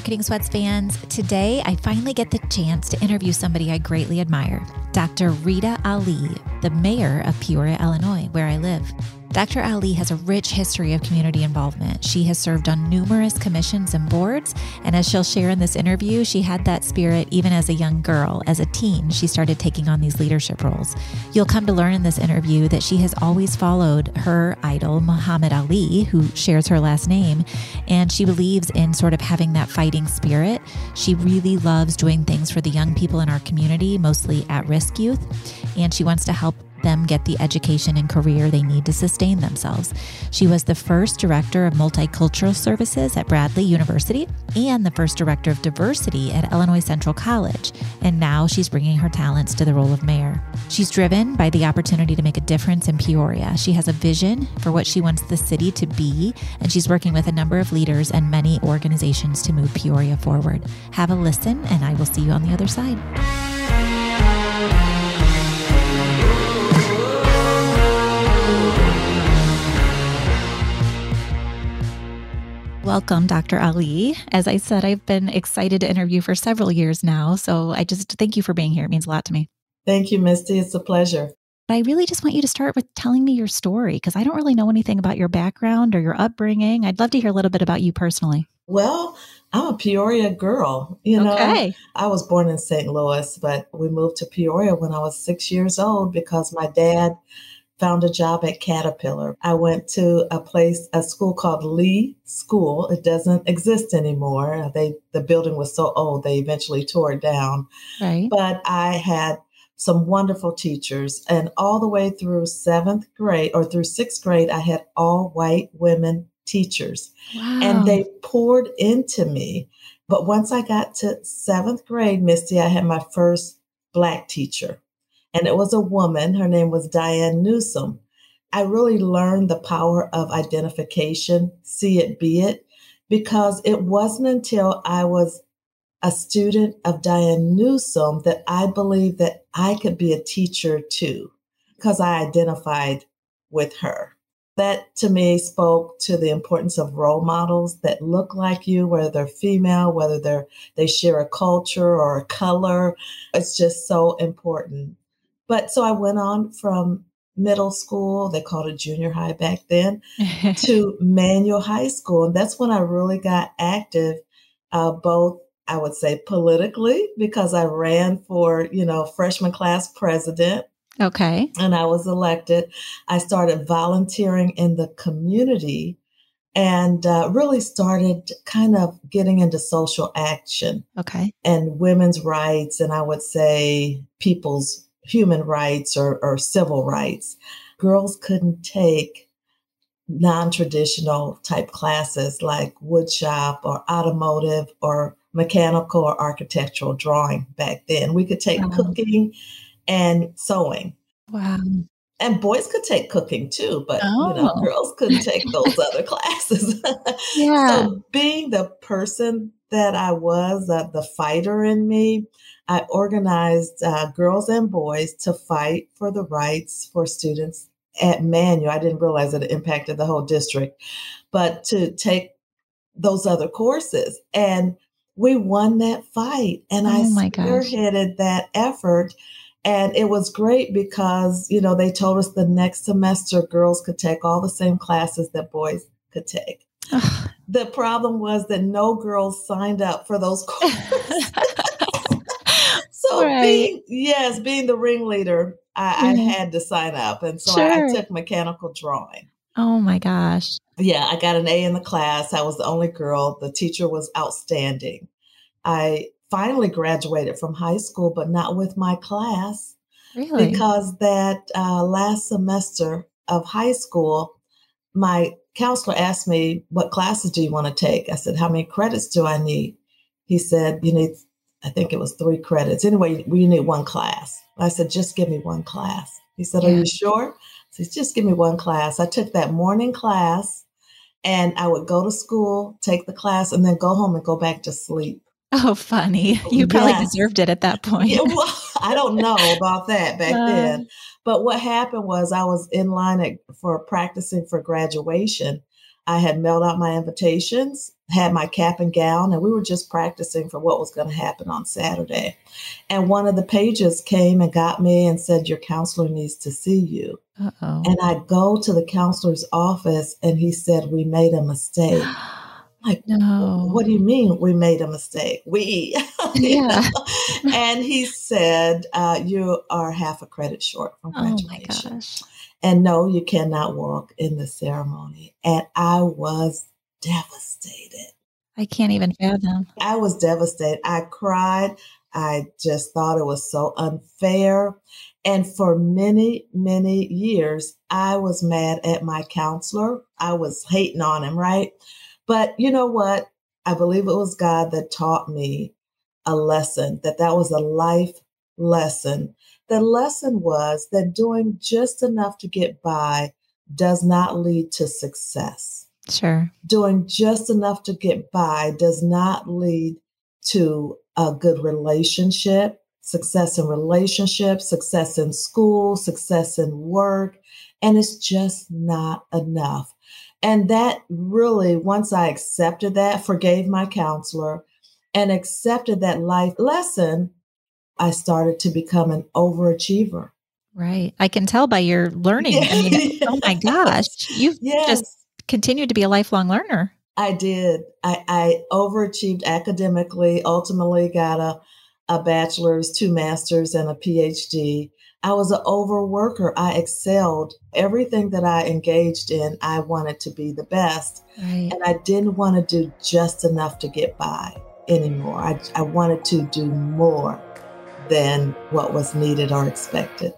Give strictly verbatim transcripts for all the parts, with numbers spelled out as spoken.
Marketing Sweats fans, today I finally get the chance to interview somebody I greatly admire, Doctor Rita Ali, the mayor of Peoria, Illinois, where I live. Doctor Ali has a rich history of community involvement. She has served on numerous commissions and boards, and as she'll share in this interview, she had that spirit even as a young girl. As a teen, she started taking on these leadership roles. You'll come to learn in this interview that she has always followed her idol, Muhammad Ali, who shares her last name, and she believes in sort of having that fighting spirit. She really loves doing things for the young people in our community, mostly at-risk youth, and she wants to help them get the education and career they need to sustain themselves. She was the first director of multicultural services at Bradley University and the first director of diversity at Illinois Central College. And now she's bringing her talents to the role of mayor. She's driven by the opportunity to make a difference in Peoria. She has a vision for what she wants the city to be, and she's working with a number of leaders and many organizations to move Peoria forward. Have a listen, and I will see you on the other side. Welcome, Doctor Ali. As I said, I've been excited to interview for several years now, so I just thank you for being here. It means a lot to me. Thank you, Misty. It's a pleasure. But I really just want you to start with telling me your story, because I don't really know anything about your background or your upbringing. I'd love to hear a little bit about you personally. Well, I'm a Peoria girl. You know, okay. I was born in Saint Louis, but we moved to Peoria when I was six years old because my dad found a job at Caterpillar. I went to a place, a school called Lee School. It doesn't exist anymore. They, the building was so old, they eventually tore it down. Right. But I had some wonderful teachers, and all the way through seventh grade or through sixth grade, I had all white women teachers. Wow. And they poured into me. But once I got to seventh grade, Misty, I had my first Black teacher. And it was a woman. Her name was Diane Newsome. I really learned the power of identification, see it, be it, because it wasn't until I was a student of Diane Newsome that I believed that I could be a teacher too, because I identified with her. That to me spoke to the importance of role models that look like you, whether they're female, whether they're, they share a culture or a color. It's just so important. But so I went on from middle school, they called it junior high back then, to Manual High School. And that's when I really got active, uh, both, I would say, politically, because I ran for, you know, freshman class president. Okay. And I was elected. I started volunteering in the community and uh, really started kind of getting into social action. Okay. And women's rights, and I would say people's human rights or, or civil rights. Girls couldn't take non-traditional type classes like woodshop or automotive or mechanical or architectural drawing back then. We could take wow. cooking and sewing. Wow. And boys could take cooking too, but oh. you know, girls couldn't take those other classes. Yeah. So being the person that I was, uh, the fighter in me, I organized uh, girls and boys to fight for the rights for students at Manual. I didn't realize that it impacted the whole district, but to take those other courses. And we won that fight. And oh I spearheaded gosh. that effort. And it was great because, you know, they told us the next semester girls could take all the same classes that boys could take. The problem was that no girls signed up for those courses. So right. being, yes, being the ringleader, I, mm-hmm. I had to sign up. And so sure. I, I took mechanical drawing. Oh my gosh. Yeah. I got an A in the class. I was the only girl. The teacher was outstanding. I finally graduated from high school, but not with my class. Really? Because that uh, last semester of high school, my counselor asked me, what classes do you want to take? I said, how many credits do I need? He said, you need, I think it was three credits. Anyway, you need one class. I said, just give me one class. He said, yeah. Are you sure? I said, just give me one class. I took that morning class and I would go to school, take the class, and then go home and go back to sleep. Oh, funny. You probably yes. deserved it at that point. Yeah, well, I don't know about that back uh, then. But what happened was I was in line at, for practicing for graduation. I had mailed out my invitations, had my cap and gown, and we were just practicing for what was going to happen on Saturday. And one of the pages came and got me and said, your counselor needs to see you. Uh-oh. And I go to the counselor's office and he said, we made a mistake. Like, no. What do you mean we made a mistake? We. Yeah. And he said, uh, you are half a credit short from graduation. Oh my gosh. And no, you cannot walk in the ceremony. And I was devastated. I can't even fathom. I was devastated. I cried. I just thought it was so unfair. And for many, many years, I was mad at my counselor. I was hating on him, right? But you know what? I believe it was God that taught me a lesson, that that was a life lesson. The lesson was that doing just enough to get by does not lead to success. Sure. Doing just enough to get by does not lead to a good relationship, success in relationships, success in school, success in work, and it's just not enough. And that really, once I accepted that, forgave my counselor, and accepted that life lesson, I started to become an overachiever. Right. I can tell by your learning. Yeah. I mean, oh my gosh, you've yes. just continued to be a lifelong learner. I did. I, I overachieved academically, ultimately got a, a bachelor's, two masters, and a P H D. I was an overworker. I excelled. Everything that I engaged in, I wanted to be the best. Right. And I didn't want to do just enough to get by anymore. I, I wanted to do more than what was needed or expected.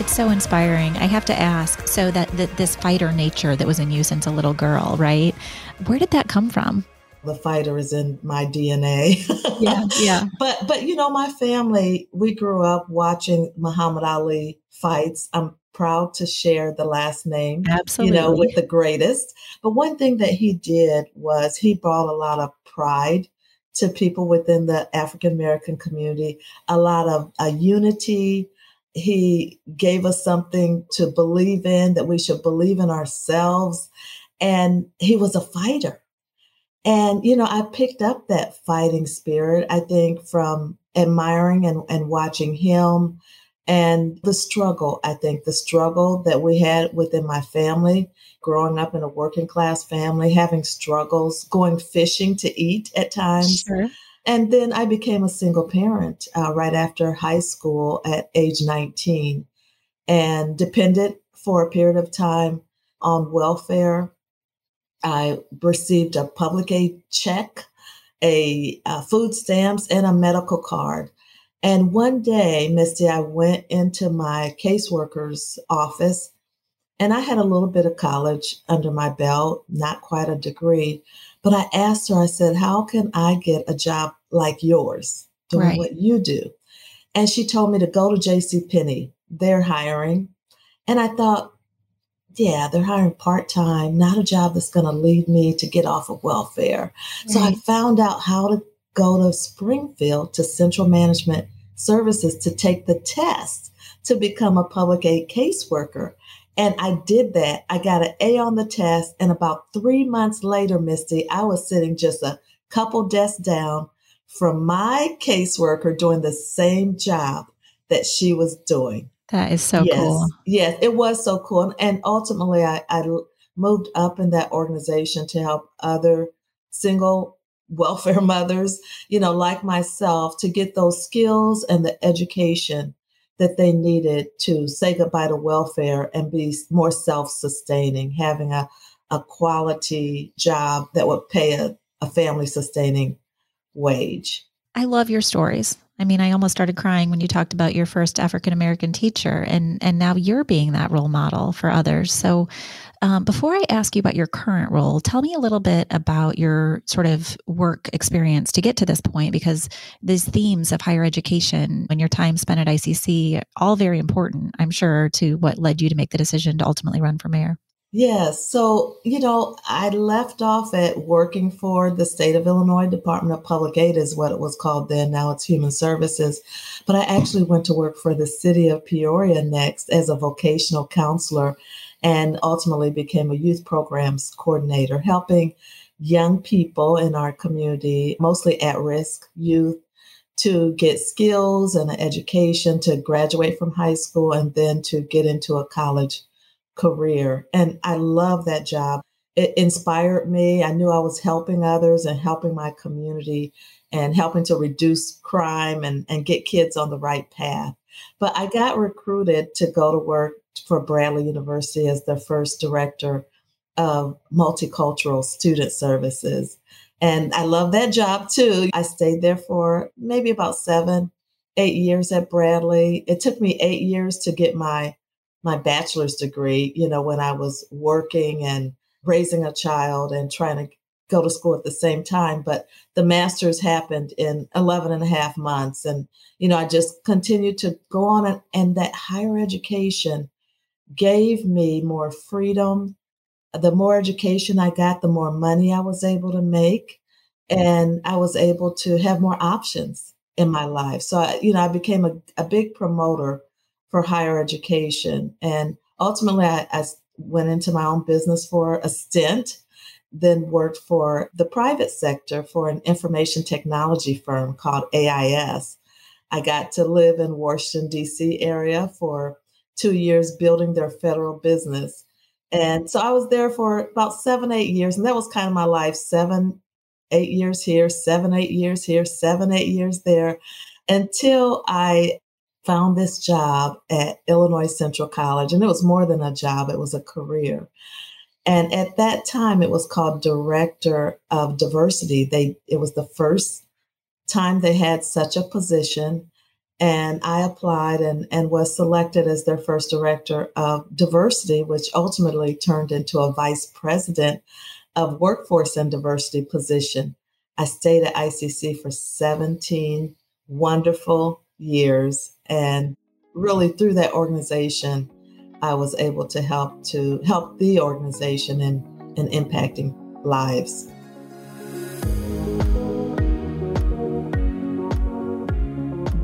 It's so inspiring. I have to ask, so that, that this fighter nature that was in you since a little girl, right? Where did that come from? The fighter is in my D N A. Yeah, yeah. But, but you know, my family, we grew up watching Muhammad Ali fights. I'm proud to share the last name, Absolutely. You know, with the greatest. But one thing that he did was he brought a lot of pride to people within the African-American community, a lot of a unity. He gave us something to believe in, that we should believe in ourselves. And he was a fighter. And, you know, I picked up that fighting spirit, I think, from admiring and, and watching him. And the struggle, I think, the struggle that we had within my family, growing up in a working class family, having struggles, going fishing to eat at times. Sure. And then I became a single parent uh, right after high school at age nineteen, and depended for a period of time on welfare. I received a public aid check, a, a food stamps, and a medical card. And one day, Misty, I went into my caseworker's office, and I had a little bit of college under my belt, not quite a degree. But I asked her, I said, how can I get a job like yours, doing right. what you do? And she told me to go to JCPenney. They're hiring. And I thought, yeah, they're hiring part-time, not a job that's going to lead me to get off of welfare. Right. So I found out how to go to Springfield to Central Management Services to take the test to become a public aid caseworker. And I did that. I got an A on the test. And about three months later, Misty, I was sitting just a couple desks down from my caseworker doing the same job that she was doing. That is so yes, cool. Yes, it was so cool. And ultimately, I, I moved up in that organization to help other single welfare mothers, you know, like myself, to get those skills and the education that they needed to say goodbye to welfare and be more self-sustaining, having a, a quality job that would pay a, a family-sustaining wage. I love your stories. I mean, I almost started crying when you talked about your first African-American teacher, and, and now you're being that role model for others. So um, before I ask you about your current role, tell me a little bit about your sort of work experience to get to this point, because these themes of higher education and your time spent at I C C, all very important, I'm sure, to what led you to make the decision to ultimately run for mayor. Yes. Yeah, so, you know, I left off at working for the state of Illinois Department of Public Aid is what it was called then. Now it's Human Services. But I actually went to work for the city of Peoria next as a vocational counselor and ultimately became a youth programs coordinator, helping young people in our community, mostly at-risk youth, to get skills and an education, to graduate from high school, and then to get into a college career. And I love that job. It inspired me. I knew I was helping others and helping my community and helping to reduce crime and, and get kids on the right path. But I got recruited to go to work for Bradley University as their first director of multicultural student services. And I love that job too. I stayed there for maybe about seven, eight years at Bradley. It took me eight years to get my my bachelor's degree, you know, when I was working and raising a child and trying to go to school at the same time. But the master's happened in eleven and a half months. And, you know, I just continued to go on. And, and that higher education gave me more freedom. The more education I got, the more money I was able to make. And I was able to have more options in my life. So, I, you know, I became a, a big promoter for higher education. And ultimately, I, I went into my own business for a stint, then worked for the private sector for an information technology firm called A I S. I got to live in Washington, D C area for two years building their federal business. And so I was there for about seven, eight years. And that was kind of my life, seven, eight years here, seven, eight years here, seven, eight years there, until I found this job at Illinois Central College. And it was more than a job, it was a career. And at that time, it was called Director of Diversity. They It was the first time they had such a position. And I applied and, and was selected as their first director of diversity, which ultimately turned into a vice president of workforce and diversity position. I stayed at I C C for seventeen wonderful years. And really through that organization, I was able to help to help the organization in, in impacting lives.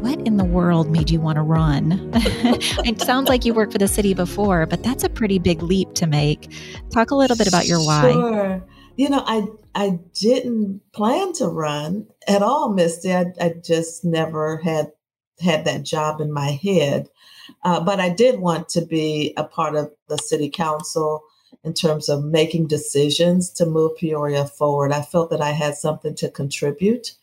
What in the world made you want to run? It sounds like you worked for the city before, but that's a pretty big leap to make. Talk a little bit about your why. Sure. You know, I I didn't plan to run at all, Misty. I, I just never had had that job in my head. Uh, but I did want to be a part of the city council in terms of making decisions to move Peoria forward. I felt that I had something to contribute.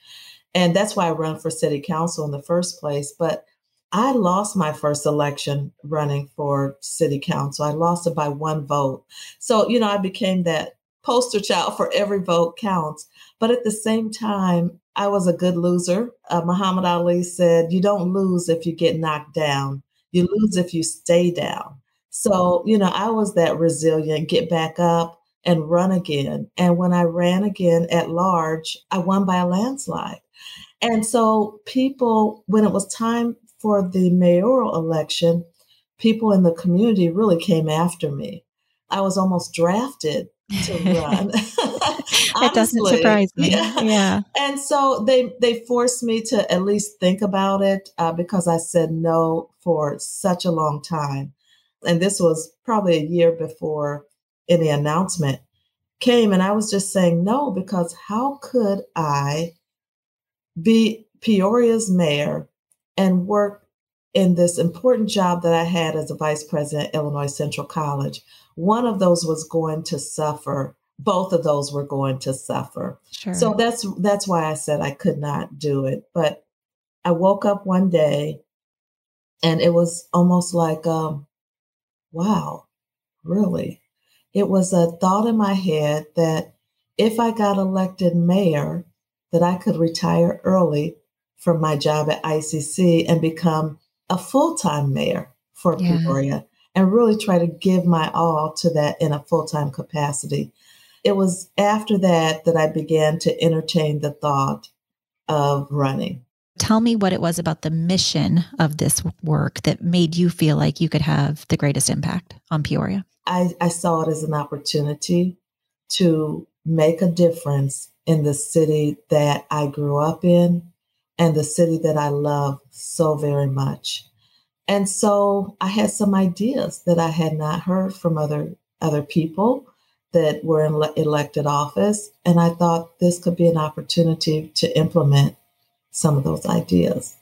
And that's why I ran for city council in the first place. But I lost my first election running for city council. I lost it by one vote. So, you know, I became that poster child for every vote counts. But at the same time, I was a good loser. Uh, Muhammad Ali said, you don't lose if you get knocked down. You lose if you stay down. So, you know, I was that resilient, get back up and run again. And when I ran again at large, I won by a landslide. And so people, when it was time for the mayoral election, people in the community really came after me. I was almost drafted to run. That doesn't surprise me. Yeah. yeah. And so they they forced me to at least think about it uh, because I said no for such a long time. And this was probably a year before any announcement came. And I was just saying no, because how could I be Peoria's mayor and work in this important job that I had as a vice president at Illinois Central College? One of those was going to suffer. Both of those were going to suffer. Sure. So that's that's why I said I could not do it. But I woke up one day and it was almost like, um, wow, really? It was a thought in my head that if I got elected mayor, that I could retire early from my job at I C C and become a full-time mayor for yeah. Peoria and really try to give my all to that in a full-time capacity. It was after that that I began to entertain the thought of running. Tell me what it was about the mission of this work that made you feel like you could have the greatest impact on Peoria. I, I saw it as an opportunity to make a difference in the city that I grew up in and the city that I love so very much. And so I had some ideas that I had not heard from other other people that were in le- elected office. And I thought this could be an opportunity to implement some of those ideas.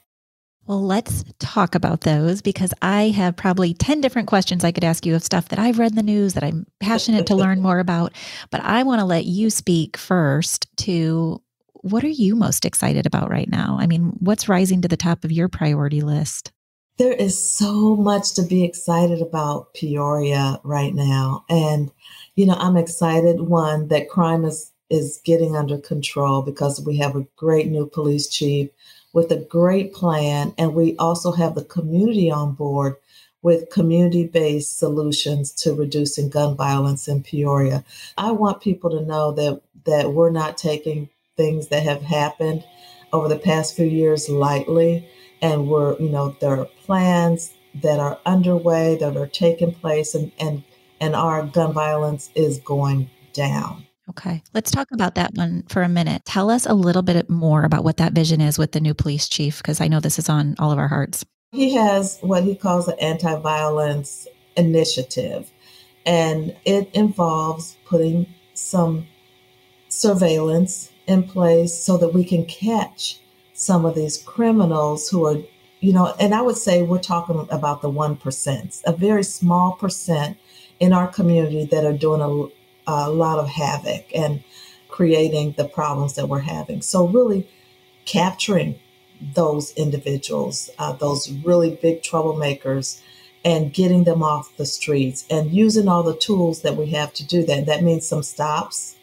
Well, let's talk about those, because I have probably ten different questions I could ask you of stuff that I've read in the news that I'm passionate to learn more about. But I want to let you speak first to what are you most excited about right now? I mean, what's rising to the top of your priority list? There is so much to be excited about Peoria right now. And, you know, I'm excited, one, that crime is, is getting under control because we have a great new police chief with a great plan. And we also have the community on board with community-based solutions to reducing gun violence in Peoria. I want people to know that that we're not taking things that have happened over the past few years lightly. And we're, you know, there are plans that are underway that are taking place, and and, and our gun violence is going down. Okay. Let's talk about that one for a minute. Tell us a little bit more about what that vision is with the new police chief, because I know this is on all of our hearts. He has what he calls an anti-violence initiative, and it involves putting some surveillance in place so that we can catch some of these criminals who are, you know, and I would say we're talking about the one percent, a very small percent in our community that are doing a a lot of havoc and creating the problems that we're having. So really capturing those individuals, uh, those really big troublemakers, and getting them off the streets and using all the tools that we have to do that. That means some stops,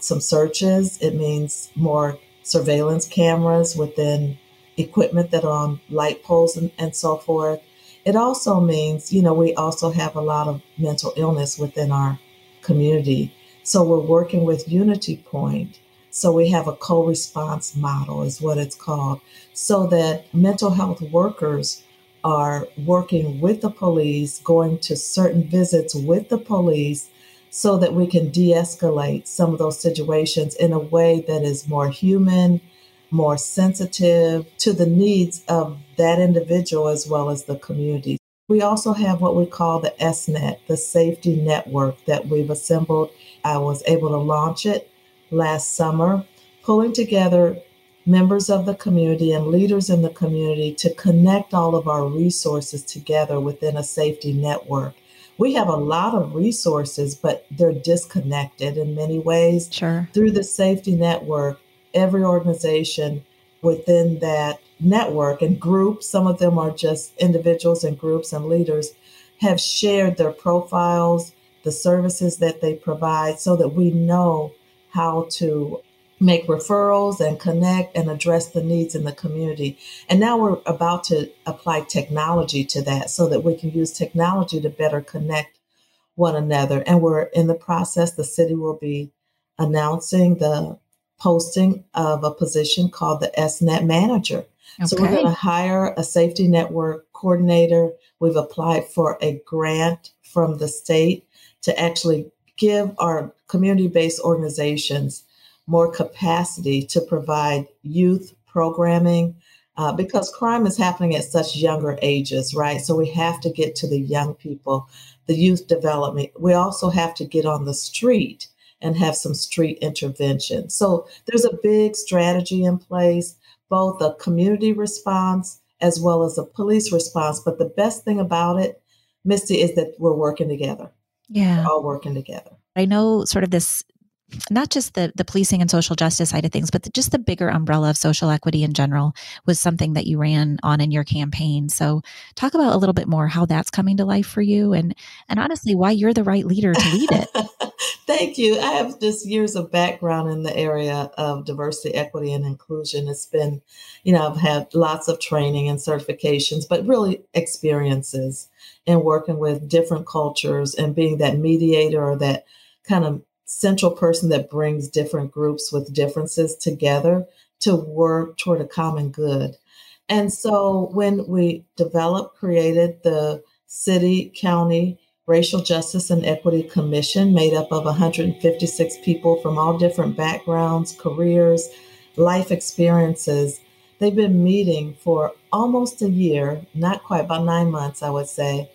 some searches. It means more surveillance cameras within equipment that are on light poles and, and so forth. It also means, you know, we also have a lot of mental illness within our community. So we're working with UnityPoint. So we have a co-response model is what it's called, so that mental health workers are working with the police, going to certain visits with the police so that we can de-escalate some of those situations in a way that is more human, more sensitive to the needs of that individual as well as the community. We also have what we call the S N E T, the safety network that we've assembled. I was able to launch it last summer, pulling together members of the community and leaders in the community to connect all of our resources together within a safety network. We have a lot of resources, but they're disconnected in many ways. Sure. Through the safety network, every organization within that network and groups, some of them are just individuals and groups and leaders, have shared their profiles, the services that they provide, so that we know how to make referrals and connect and address the needs in the community. And now we're about to apply technology to that so that we can use technology to better connect one another. And we're in the process, the city will be announcing the posting of a position called the S N E T manager. Okay. So we're going to hire a safety network coordinator. We've applied for a grant from the state to actually give our community-based organizations more capacity to provide youth programming uh, because crime is happening at such younger ages, right? So we have to get to the young people, the youth development. We also have to get on the street and have some street intervention. So there's a big strategy in place, both a community response as well as a police response. But the best thing about it, Misty, is that we're working together. Yeah. We're all working together. I know sort of this, not just the, the policing and social justice side of things, but the, just the bigger umbrella of social equity in general was something that you ran on in your campaign. So talk about a little bit more how that's coming to life for you and, and honestly, why you're the right leader to lead it. Thank you. I have just years of background in the area of diversity, equity, and inclusion. It's been, you know, I've had lots of training and certifications, but really experiences in working with different cultures and being that mediator or that kind of central person that brings different groups with differences together to work toward a common good. And so when we developed, created the city, county, Racial Justice and Equity Commission, made up of one hundred fifty-six people from all different backgrounds, careers, life experiences. They've been meeting for almost a year, not quite, about nine months, I would say.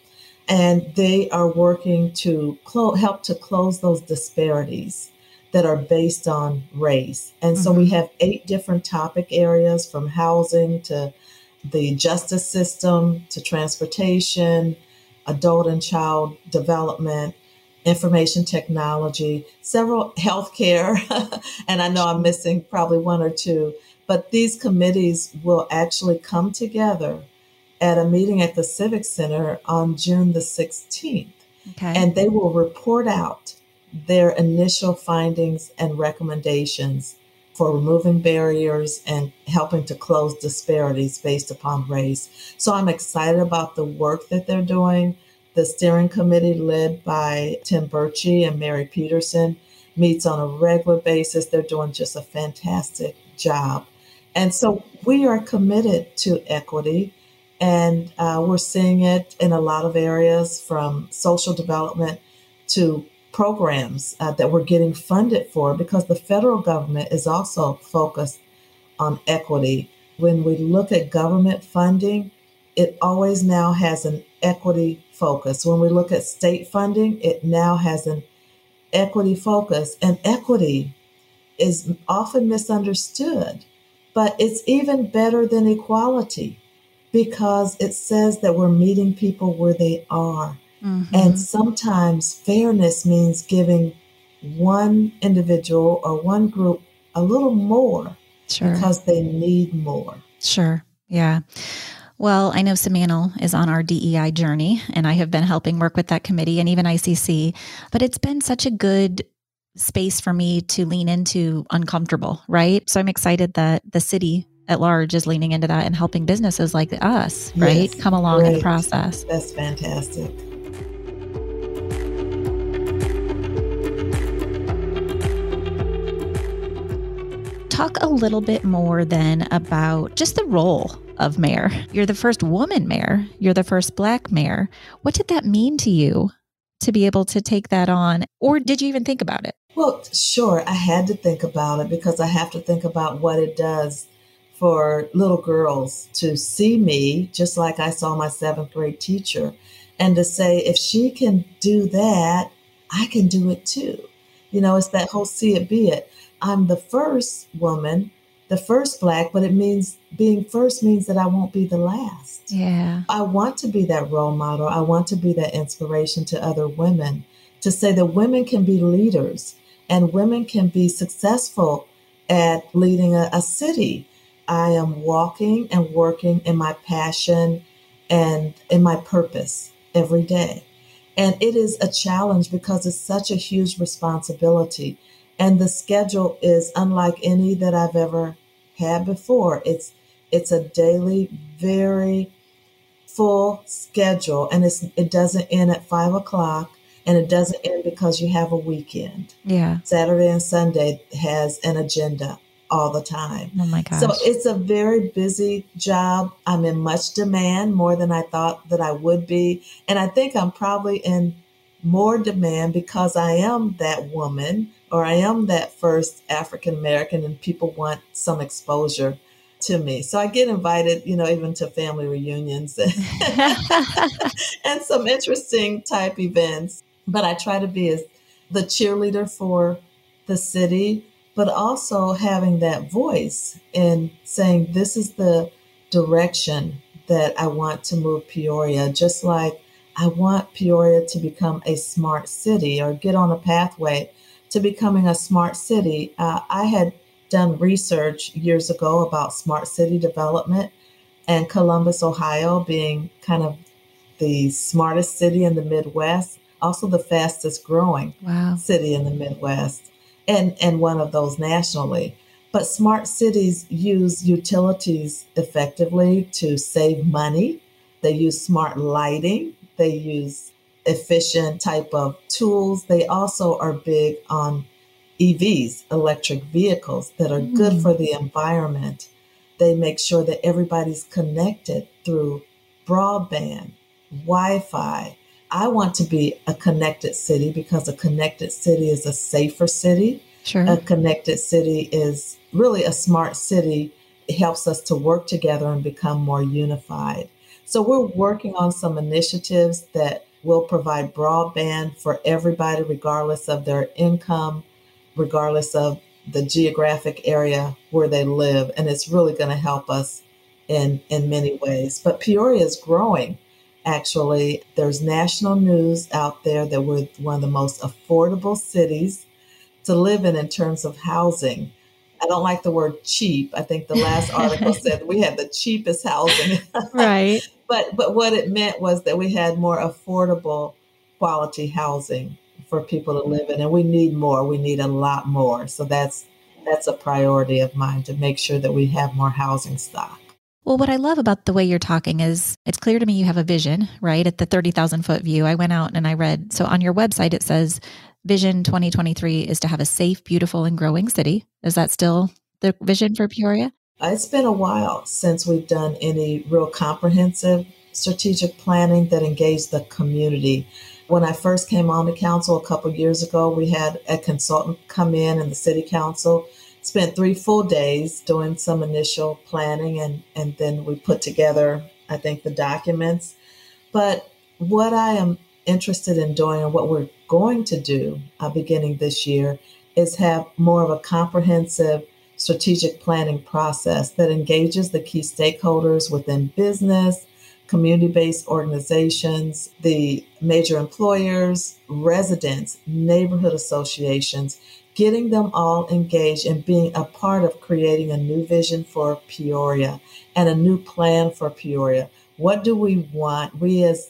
And they are working to clo- help to close those disparities that are based on race. And mm-hmm. so we have eight different topic areas, from housing to the justice system to transportation, adult and child development, information technology, several healthcare, and I know I'm missing probably one or two, but these committees will actually come together at a meeting at the Civic Center on June the sixteenth. Okay. And they will report out their initial findings and recommendations for removing barriers and helping to close disparities based upon race. So I'm excited about the work that they're doing. The steering committee, led by Tim Birchie and Mary Peterson, meets on a regular basis. They're doing just a fantastic job. And so we are committed to equity, and uh, we're seeing it in a lot of areas, from social development to programs uh, that we're getting funded for, because the federal government is also focused on equity. When we look at government funding, it always now has an equity focus. When we look at state funding, it now has an equity focus. And equity is often misunderstood, but it's even better than equality, because it says that we're meeting people where they are. Mm-hmm. And sometimes fairness means giving one individual or one group a little more, sure, because they need more. Sure. Yeah. Well, I know Symantle is on our D E I journey, and I have been helping work with that committee and even I C C, but it's been such a good space for me to lean into uncomfortable, right? So I'm excited that the city at large is leaning into that and helping businesses like us, right? Yes, come along in the process. That's fantastic. Talk a little bit more then about just the role of mayor. You're the first woman mayor. You're the first Black mayor. What did that mean to you to be able to take that on? Or did you even think about it? Well, sure. I had to think about it, because I have to think about what it does for little girls to see me, just like I saw my seventh grade teacher, and to say, if she can do that, I can do it too. You know, it's that whole see it, be it. I'm the first woman, the first Black, but it means being first means that I won't be the last. Yeah. I want to be that role model. I want to be that inspiration to other women, to say that women can be leaders and women can be successful at leading a, a city. I am walking and working in my passion and in my purpose every day. And it is a challenge, because it's such a huge responsibility. And the schedule is unlike any that I've ever had before. It's it's a daily, very full schedule. And it's, it doesn't end at five o'clock. And it doesn't end because you have a weekend. Yeah. Saturday and Sunday has an agenda all the time. Oh my gosh. So it's a very busy job. I'm in much demand, more than I thought that I would be. And I think I'm probably in more demand because I am that woman, or I am that first African-American, and people want some exposure to me. So I get invited, you know, even to family reunions and, and some interesting type events. But I try to be as the cheerleader for the city, but also having that voice in saying, this is the direction that I want to move Peoria, just like I want Peoria to become a smart city, or get on a pathway to becoming a smart city. Uh, I had done research years ago about smart city development, and Columbus, Ohio, being kind of the smartest city in the Midwest, also the fastest growing wow. city in the Midwest, and, and one of those nationally. But smart cities use utilities effectively to save money. They use smart lighting. They use efficient type of tools. They also are big on E Vs, electric vehicles, that are good mm. for the environment. They make sure that everybody's connected through broadband, Wi-Fi. I want to be a connected city because a connected city is a safer city. Sure. A connected city is really a smart city. It helps us to work together and become more unified. So we're working on some initiatives that will provide broadband for everybody, regardless of their income, regardless of the geographic area where they live. And it's really going to help us in, in many ways. But Peoria is growing. Actually, there's national news out there that we're one of the most affordable cities to live in in terms of housing. I don't like the word cheap. I think the last article said we had the cheapest housing. Right. But but what it meant was that we had more affordable quality housing for people to live in. And we need more. We need a lot more. So that's that's a priority of mine, to make sure that we have more housing stock. Well, what I love about the way you're talking is it's clear to me you have a vision, right? At the thirty thousand foot view, I went out and I read. So on your website, it says Vision twenty twenty-three is to have a safe, beautiful, and growing city. Is that still the vision for Peoria? It's been a while since we've done any real comprehensive strategic planning that engaged the community. When I first came on the council a couple of years ago, we had a consultant come in and the city council spent three full days doing some initial planning, and, and then we put together, I think, the documents. But what I am interested in doing, and what we're going to do uh, beginning this year, is have more of a comprehensive strategic planning process that engages the key stakeholders within business, community-based organizations, the major employers, residents, neighborhood associations, getting them all engaged and being a part of creating a new vision for Peoria and a new plan for Peoria. What do we want? We as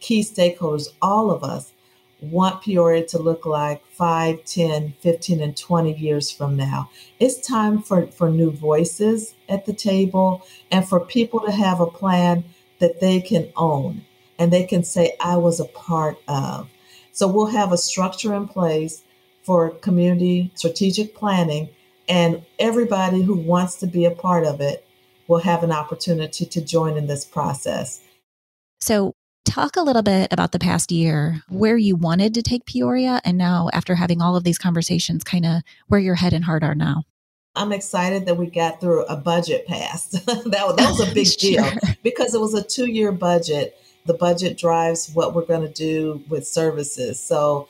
key stakeholders, all of us, want Peoria to look like five, ten, fifteen, and twenty years from now. It's time for, for new voices at the table and for people to have a plan that they can own and they can say, I was a part of. So we'll have a structure in place for community strategic planning, and everybody who wants to be a part of it will have an opportunity to join in this process. So talk a little bit about the past year, where you wanted to take Peoria, and now after having all of these conversations, kind of where your head and heart are now. I'm excited that we got through a budget passed. that, that was a big sure. deal because it was a two-year budget. The budget drives what we're going to do with services. So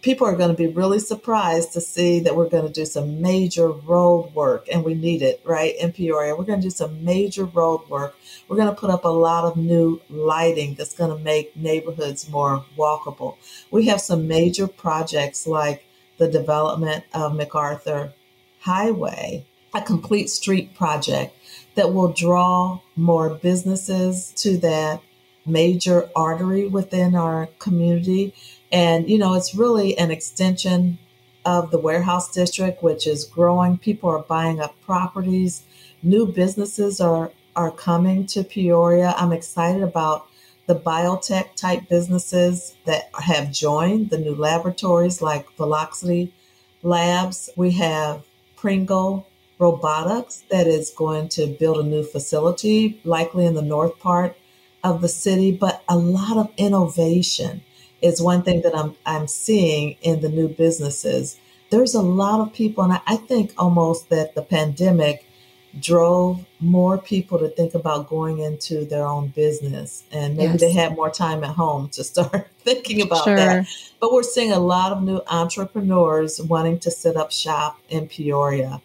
people are going to be really surprised to see that we're going to do some major road work, and we need it, right, in Peoria. We're going to do some major road work. We're going to put up a lot of new lighting that's going to make neighborhoods more walkable. We have some major projects like the development of MacArthur Highway, a complete street project that will draw more businesses to that major artery within our community. And, you know, it's really an extension of the warehouse district, which is growing. People are buying up properties. New businesses are, are coming to Peoria. I'm excited about the biotech type businesses that have joined, the new laboratories like Veloxity Labs. We have Pringle Robotics that is going to build a new facility, likely in the north part of the city, but a lot of innovation is one thing that I'm I'm seeing in the new businesses. There's a lot of people, and I, I think almost that the pandemic drove more people to think about going into their own business. And maybe yes. they had more time at home to start thinking about sure. that. But we're seeing a lot of new entrepreneurs wanting to set up shop in Peoria.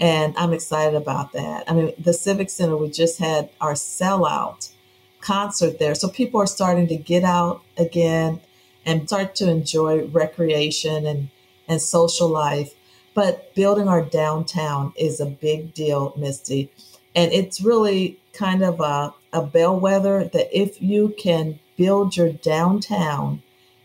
And I'm excited about that. I mean, the Civic Center, we just had our sellout concert there. So people are starting to get out again and start to enjoy recreation and, and social life. But building our downtown is a big deal, Misty. And it's really kind of a, a bellwether that if you can build your downtown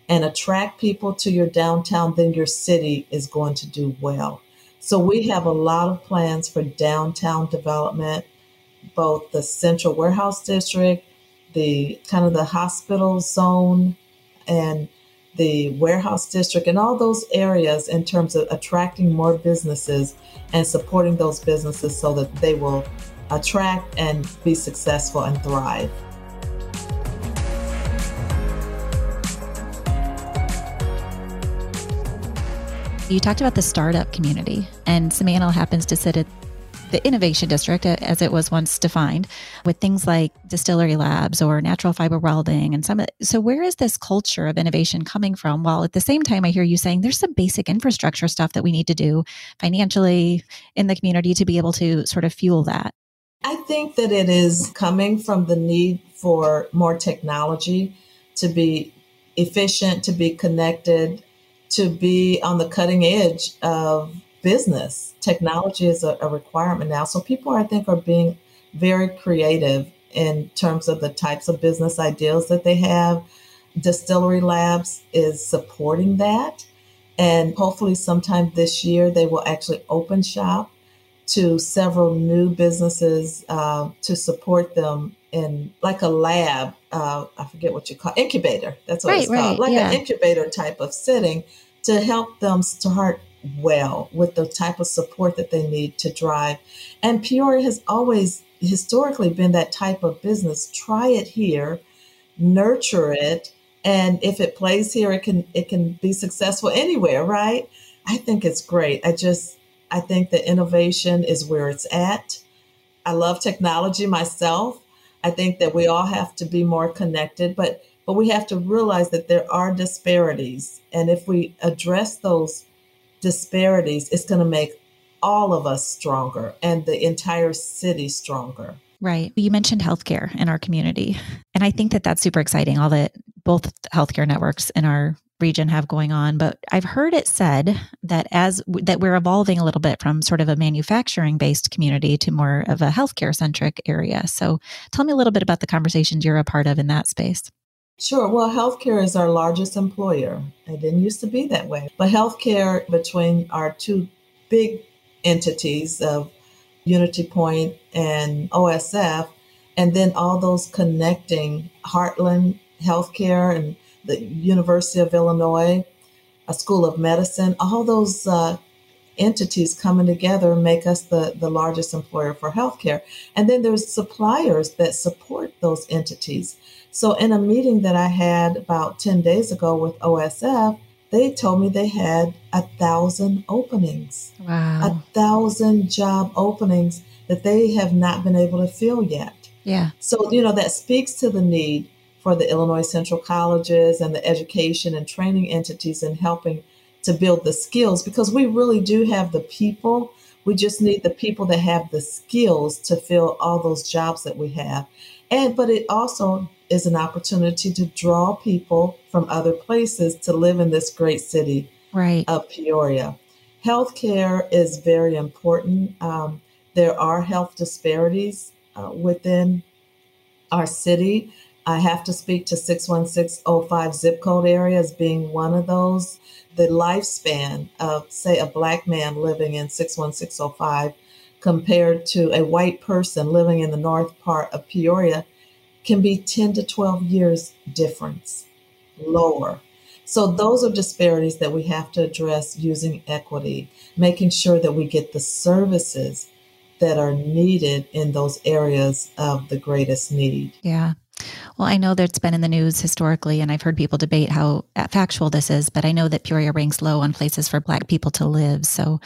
and attract people to your downtown, then your city is going to do well. So we have a lot of plans for downtown development, both the Central Warehouse District, the kind of the hospital zone and the warehouse district and all those areas in terms of attracting more businesses and supporting those businesses so that they will attract and be successful and thrive. You talked about the startup community, and Symantle happens to sit at the Innovation District, as it was once defined, with things like Distillery Labs or natural fiber welding and some of it. So where is this culture of innovation coming from? While at the same time, I hear you saying there's some basic infrastructure stuff that we need to do financially in the community to be able to sort of fuel that. I think that it is coming from the need for more technology to be efficient, to be connected, to be on the cutting edge of business. Technology is a, a requirement now. So people, I think, are being very creative in terms of the types of business ideas that they have. Distillery Labs is supporting that. And hopefully sometime this year, they will actually open shop to several new businesses uh, to support them in like a lab. Uh, I forget what you call it, incubator. That's what right, it's right, called. Like yeah. an incubator type of setting to help them start well with the type of support that they need to drive. And Peoria has always historically been that type of business. Try it here, nurture it, and if it plays here, it can it can be successful anywhere, right? I think it's great. I just I think that innovation is where it's at. I love technology myself. I think that we all have to be more connected, but but we have to realize that there are disparities, and if we address those disparities, it's going to make all of us stronger and the entire city stronger. Right. You mentioned healthcare in our community, and I think that that's super exciting. All that both healthcare networks in our region have going on, but I've heard it said that as that we're evolving a little bit from sort of a manufacturing based community to more of a healthcare centric area. So tell me a little bit about the conversations you're a part of in that space. Sure. Well, healthcare is our largest employer. It didn't used to be that way. But healthcare between our two big entities of UnityPoint and O S F, and then all those connecting Heartland Healthcare and the University of Illinois, a School of Medicine, all those uh, entities coming together make us the, the largest employer for healthcare. And then there's suppliers that support those entities. So in a meeting that I had about ten days ago with O S F, they told me they had a thousand openings, wow, a thousand job openings that they have not been able to fill yet. Yeah. So, you know, that speaks to the need for the Illinois Central Colleges and the education and training entities in helping to build the skills, because we really do have the people. We just need the people that have the skills to fill all those jobs that we have. And but it also is an opportunity to draw people from other places to live in this great city right. of Peoria. Healthcare is very important. Um, there are health disparities uh, within our city. I have to speak to six one six oh five zip code area as being one of those. The lifespan of, say, a black man living in six one six oh five compared to a white person living in the north part of Peoria can be ten to twelve years difference, lower. So those are disparities that we have to address using equity, making sure that we get the services that are needed in those areas of the greatest need. Yeah. Well, I know that's been in the news historically, and I've heard people debate how factual this is, but I know that Peoria ranks low on places for Black people to live. So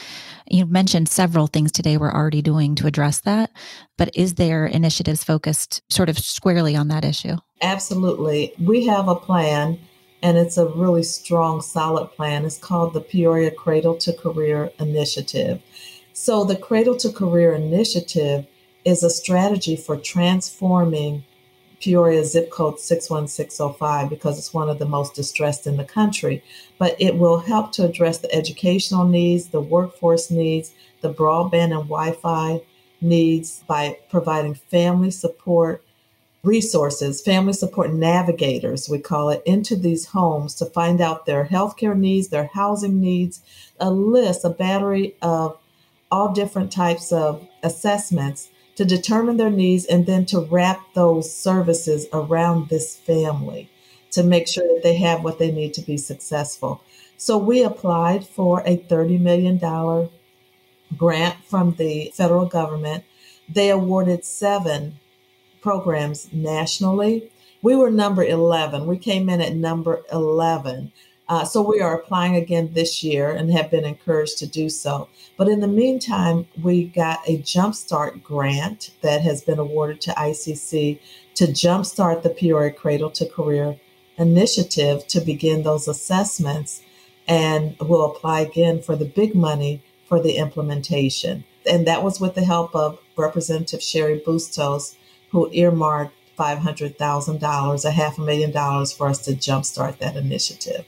you mentioned several things today we're already doing to address that, but is there initiatives focused sort of squarely on that issue? Absolutely. We have a plan, and it's a really strong, solid plan. It's called the Peoria Cradle to Career Initiative. So the Cradle to Career Initiative is a strategy for transforming Peoria zip code six one six oh five, because it's one of the most distressed in the country, but it will help to address the educational needs, the workforce needs, the broadband and Wi-Fi needs by providing family support resources, family support navigators, we call it, into these homes to find out their healthcare needs, their housing needs, a list, a battery of all different types of assessments to determine their needs, and then to wrap those services around this family to make sure that they have what they need to be successful. So we applied for a thirty million dollars grant from the federal government. They awarded seven programs nationally. We were number eleven. We came in at number eleven. Uh, so we are applying again this year and have been encouraged to do so. But in the meantime, we got a Jumpstart grant that has been awarded to I C C to jumpstart the Peoria Cradle to Career Initiative to begin those assessments, and we'll apply again for the big money for the implementation. And that was with the help of Representative Sherry Bustos, who earmarked five hundred thousand dollars, a half a million dollars for us to jumpstart that initiative.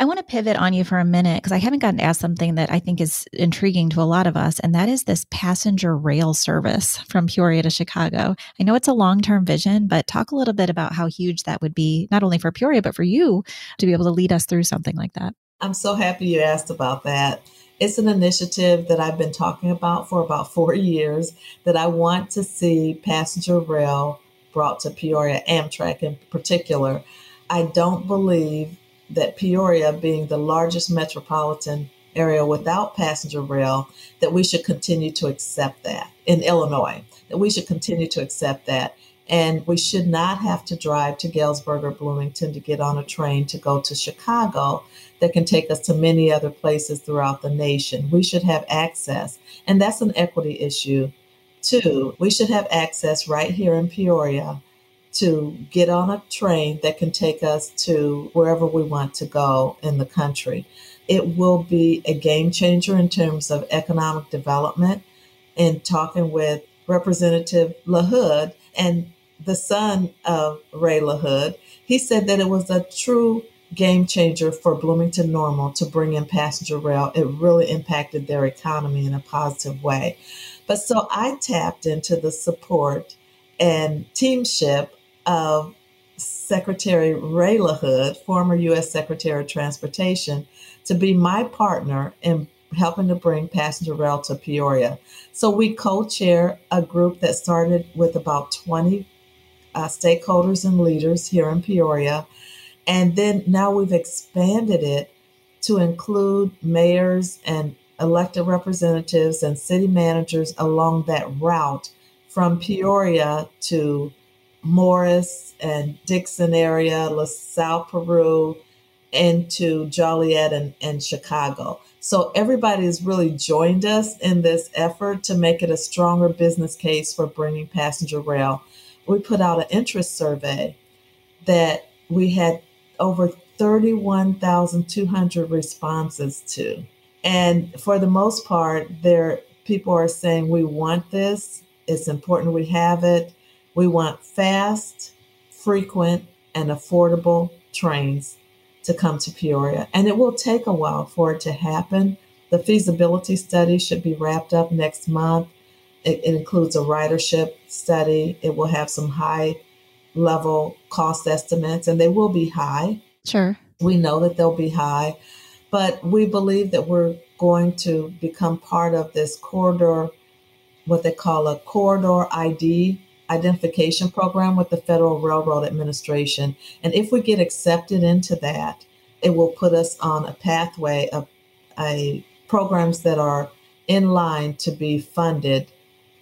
I want to pivot on you for a minute because I haven't gotten asked something that I think is intriguing to a lot of us, and that is this passenger rail service from Peoria to Chicago. I know it's a long-term vision, but talk a little bit about how huge that would be, not only for Peoria, but for you to be able to lead us through something like that. I'm so happy you asked about that. It's an initiative that I've been talking about for about four years that I want to see passenger rail brought to Peoria, Amtrak in particular. I don't believe that Peoria, being the largest metropolitan area without passenger rail, that we should continue to accept that in Illinois, that we should continue to accept that. And we should not have to drive to Galesburg or Bloomington to get on a train to go to Chicago that can take us to many other places throughout the nation. We should have access. And that's an equity issue, too. We should have access right here in Peoria to get on a train that can take us to wherever we want to go in the country. It will be a game changer in terms of economic development. And talking with Representative LaHood and the son of Ray LaHood, he said that it was a true game changer for Bloomington Normal to bring in passenger rail. It really impacted their economy in a positive way. But so I tapped into the support and teamship of Secretary Ray LaHood, former U S Secretary of Transportation, to be my partner in helping to bring passenger rail to Peoria. So we co-chair a group that started with about twenty uh, stakeholders and leaders here in Peoria. And then now we've expanded it to include mayors and elected representatives and city managers along that route from Peoria to Morris and Dixon area, LaSalle, Peru, into Joliet and, and Chicago. So everybody has really joined us in this effort to make it a stronger business case for bringing passenger rail. We put out an interest survey that we had over thirty-one thousand two hundred responses to. And for the most part, there people are saying, we want this. It's important we have it. We want fast, frequent, and affordable trains to come to Peoria. And it will take a while for it to happen. The feasibility study should be wrapped up next month. It, it includes a ridership study. It will have some high level cost estimates, and they will be high. Sure. We know that they'll be high, but we believe that we're going to become part of this corridor, what they call a corridor I D identification program with the Federal Railroad Administration. And if we get accepted into that, it will put us on a pathway of a, programs that are in line to be funded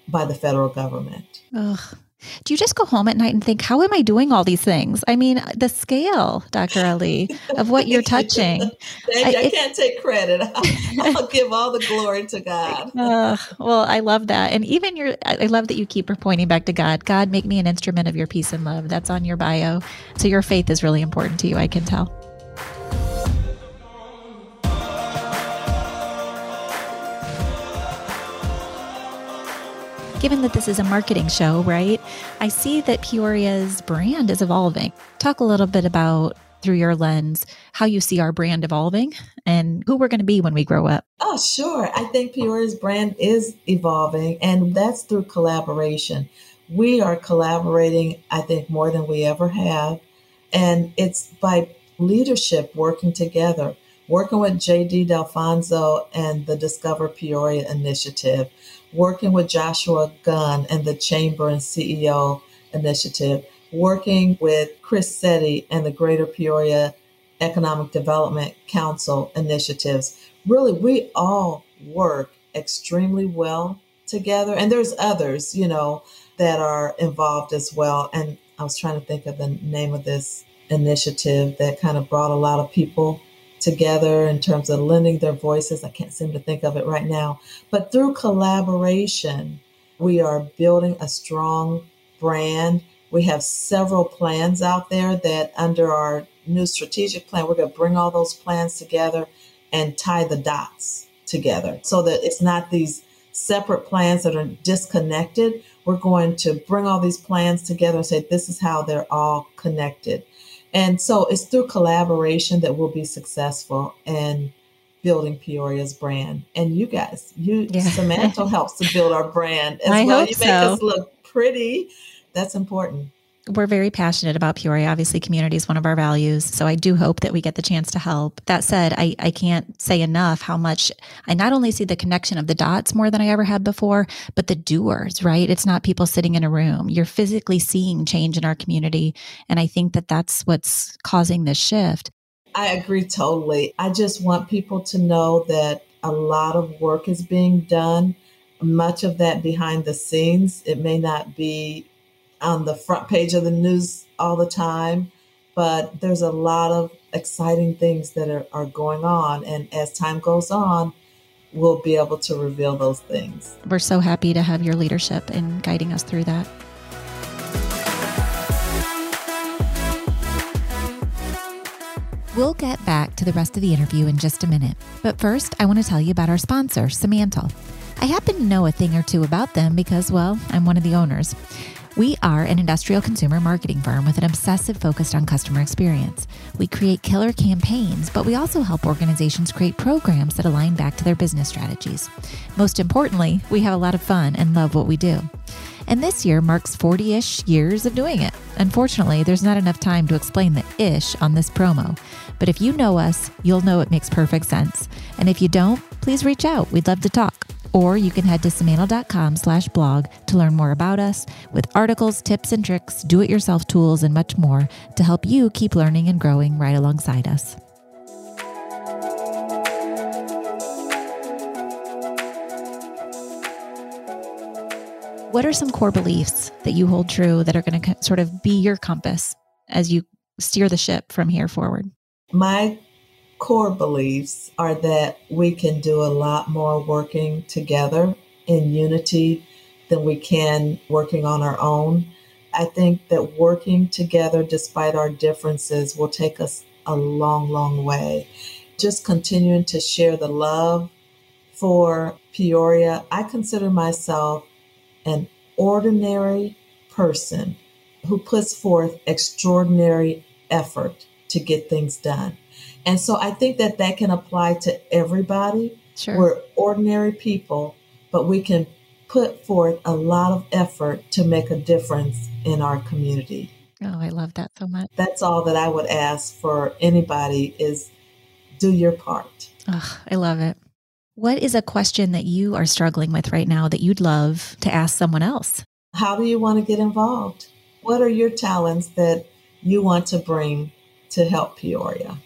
by the federal government. Ugh. Do you just go home at night and think, how am I doing all these things? I mean, the scale, Doctor Ali, of what you're touching. Thank you. I, I can't take credit. I'll, I'll give all the glory to God. Uh, well, I love that. And even your, I love that you keep pointing back to God. God, make me an instrument of your peace and love. That's on your bio. So your faith is really important to you, I can tell. Given that this is a marketing show, right, I see that Peoria's brand is evolving. Talk a little bit about, through your lens, how you see our brand evolving and who we're going to be when we grow up. Oh, sure. I think Peoria's brand is evolving, and that's through collaboration. We are collaborating, I think, more than we ever have. And it's by leadership working together, working with J D. D'Alfonso and the Discover Peoria Initiative, working with Joshua Gunn and the Chamber and C E O Initiative, working with Chris Setti and the Greater Peoria Economic Development Council initiatives. Really, we all work extremely well together. And there's others, you know, that are involved as well. And I was trying to think of the name of this initiative that kind of brought a lot of people together in terms of lending their voices. I can't seem to think of it right now. But through collaboration, we are building a strong brand. We have several plans out there that under our new strategic plan, we're going to bring all those plans together and tie the dots together so that it's not these separate plans that are disconnected. We're going to bring all these plans together and say, this is how they're all connected. And so it's through collaboration that we'll be successful in building Peoria's brand. And you guys, you, yeah. Symantle helps to build our brand as I well. Hope you make so. Us look pretty. That's important. We're very passionate about Peoria. Obviously, community is one of our values. So I do hope that we get the chance to help. That said, I, I can't say enough how much I not only see the connection of the dots more than I ever had before, but the doers, right? It's not people sitting in a room. You're physically seeing change in our community. And I think that that's what's causing this shift. I agree totally. I just want people to know that a lot of work is being done, much of that behind the scenes. It may not be on the front page of the news all the time, but there's a lot of exciting things that are, are going on. And as time goes on, we'll be able to reveal those things. We're so happy to have your leadership in guiding us through that. We'll get back to the rest of the interview in just a minute. But first, I want to tell you about our sponsor, Symantle. I happen to know a thing or two about them because, well, I'm one of the owners. We are an industrial consumer marketing firm with an obsessive focus on customer experience. We create killer campaigns, but we also help organizations create programs that align back to their business strategies. Most importantly, we have a lot of fun and love what we do. And this year marks forty-ish years of doing it. Unfortunately, there's not enough time to explain the ish on this promo. But if you know us, you'll know it makes perfect sense. And if you don't, please reach out. We'd love to talk. Or you can head to Symantle.com slash blog to learn more about us with articles, tips and tricks, do-it-yourself tools, and much more to help you keep learning and growing right alongside us. What are some core beliefs that you hold true that are going to sort of be your compass as you steer the ship from here forward? My core beliefs are that we can do a lot more working together in unity than we can working on our own. I think that working together, despite our differences, will take us a long, long way. Just continuing to share the love for Peoria. I consider myself an ordinary person who puts forth extraordinary effort to get things done. And so I think that that can apply to everybody. Sure. We're ordinary people, but we can put forth a lot of effort to make a difference in our community. Oh, I love that so much. That's all that I would ask for anybody is do your part. Oh, I love it. What is a question that you are struggling with right now that you'd love to ask someone else? How do you want to get involved? What are your talents that you want to bring to help Peoria?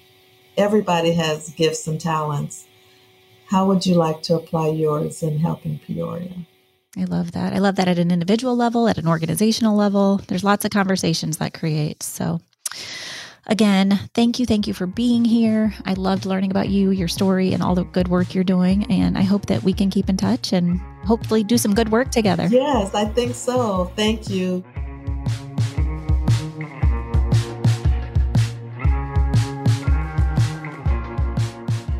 Everybody has gifts and talents. How would you like to apply yours in helping Peoria? I love that. I love that at an individual level, at an organizational level. There's lots of conversations that create. So again, thank you. Thank you for being here. I loved learning about you, your story, and all the good work you're doing. And I hope that we can keep in touch and hopefully do some good work together. Yes, I think so. Thank you.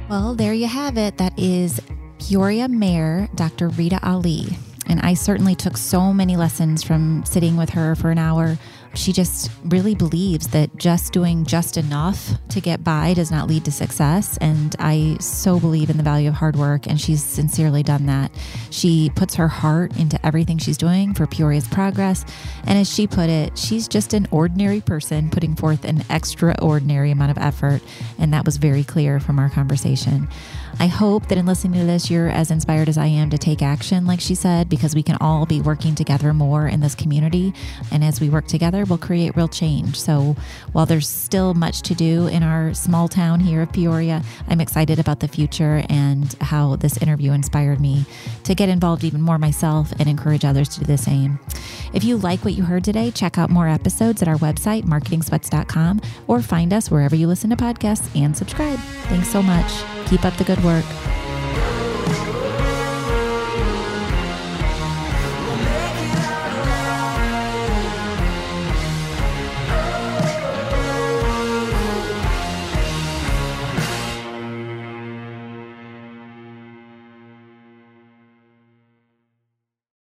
Well, there you have it. That is Peoria Mayor, Doctor Rita Ali. And I certainly took so many lessons from sitting with her for an hour. She just really believes that just doing just enough to get by does not lead to success. And I so believe in the value of hard work. And she's sincerely done that. She puts her heart into everything she's doing for Peoria's progress. And as she put it, she's just an ordinary person putting forth an extraordinary amount of effort. And that was very clear from our conversation. I hope that in listening to this, you're as inspired as I am to take action, like she said, because we can all be working together more in this community. And as we work together, we'll create real change. So while there's still much to do in our small town here of Peoria, I'm excited about the future and how this interview inspired me to get involved even more myself and encourage others to do the same. If you like what you heard today, check out more episodes at our website, marketing sweats dot com, or find us wherever you listen to podcasts and subscribe. Thanks so much. Keep up the good work.